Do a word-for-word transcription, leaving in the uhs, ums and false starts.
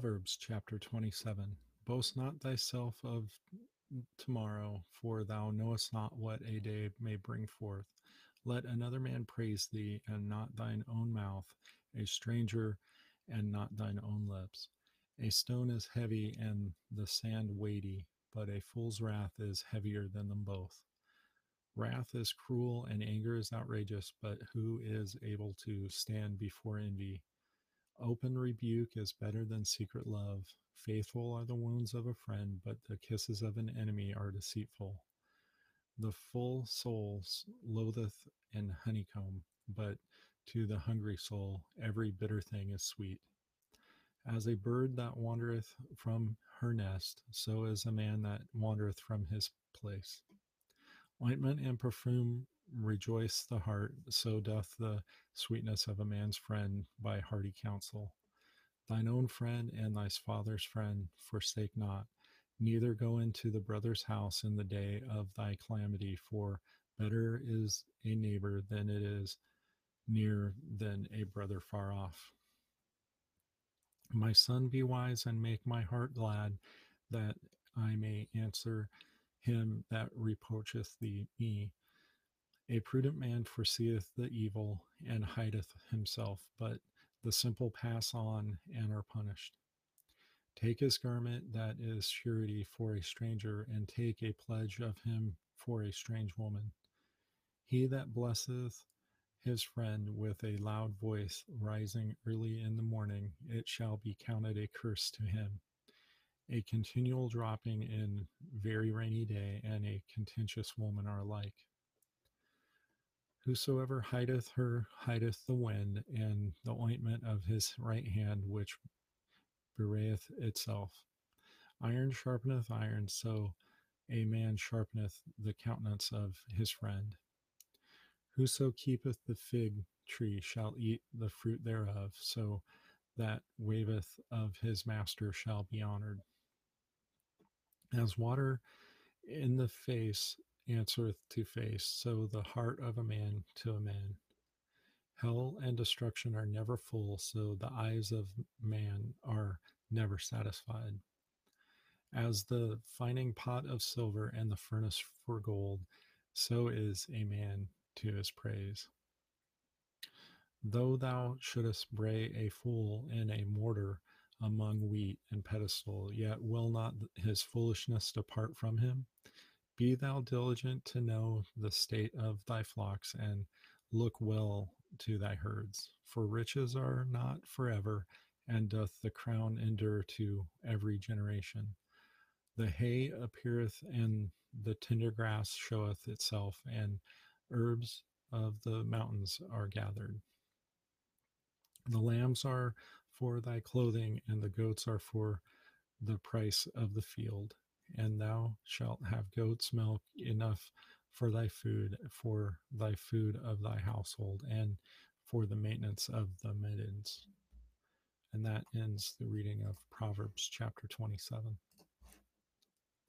Proverbs chapter twenty-seven. Boast not thyself of tomorrow, for thou knowest not what a day may bring forth. Let another man praise thee, and not thine own mouth, a stranger, and not thine own lips. A stone is heavy, and the sand weighty, but a fool's wrath is heavier than them both. Wrath is cruel, and anger is outrageous, but who is able to stand before envy? Open rebuke is better than secret love. Faithful are the wounds of a friend, but the kisses of an enemy are deceitful. The full soul loatheth an honeycomb, but to the hungry soul every bitter thing is sweet. As a bird that wandereth from her nest, so is a man that wandereth from his place. Ointment and perfume rejoice the heart, so doth the sweetness of a man's friend by hearty counsel. Thine own friend and thy father's friend forsake not, neither go into the brother's house in the day of thy calamity, for better is a neighbor than it is near than a brother far off. My son, be wise and make my heart glad, that I may answer him that reproacheth thee me. A prudent man foreseeth the evil and hideth himself, but the simple pass on and are punished. Take his garment that is surety for a stranger, and take a pledge of him for a strange woman. He that blesseth his friend with a loud voice, rising early in the morning, it shall be counted a curse to him. A continual dropping in very rainy day and a contentious woman are alike. Whosoever hideth her hideth the wind, and the ointment of his right hand which bewrayeth itself. Iron sharpeneth iron, so a man sharpeneth the countenance of his friend. Whoso keepeth the fig tree shall eat the fruit thereof, so that waveth of his master shall be honored. As water in the face answereth to face, so the heart of a man to a man. Hell and destruction are never full, so the eyes of man are never satisfied. As the fining pot of silver and the furnace for gold, so is a man to his praise. Though thou shouldest bray a fool in a mortar among wheat and pestle, yet will not his foolishness depart from him. Be thou diligent to know the state of thy flocks, and look well to thy herds. For riches are not forever, and doth the crown endure to every generation. The hay appeareth, and the tender grass showeth itself, and herbs of the mountains are gathered. The lambs are for thy clothing, and the goats are for the price of the field. And thou shalt have goat's milk enough for thy food, for thy food of thy household, and for the maintenance of the middens. And that ends the reading of Proverbs chapter twenty-seven.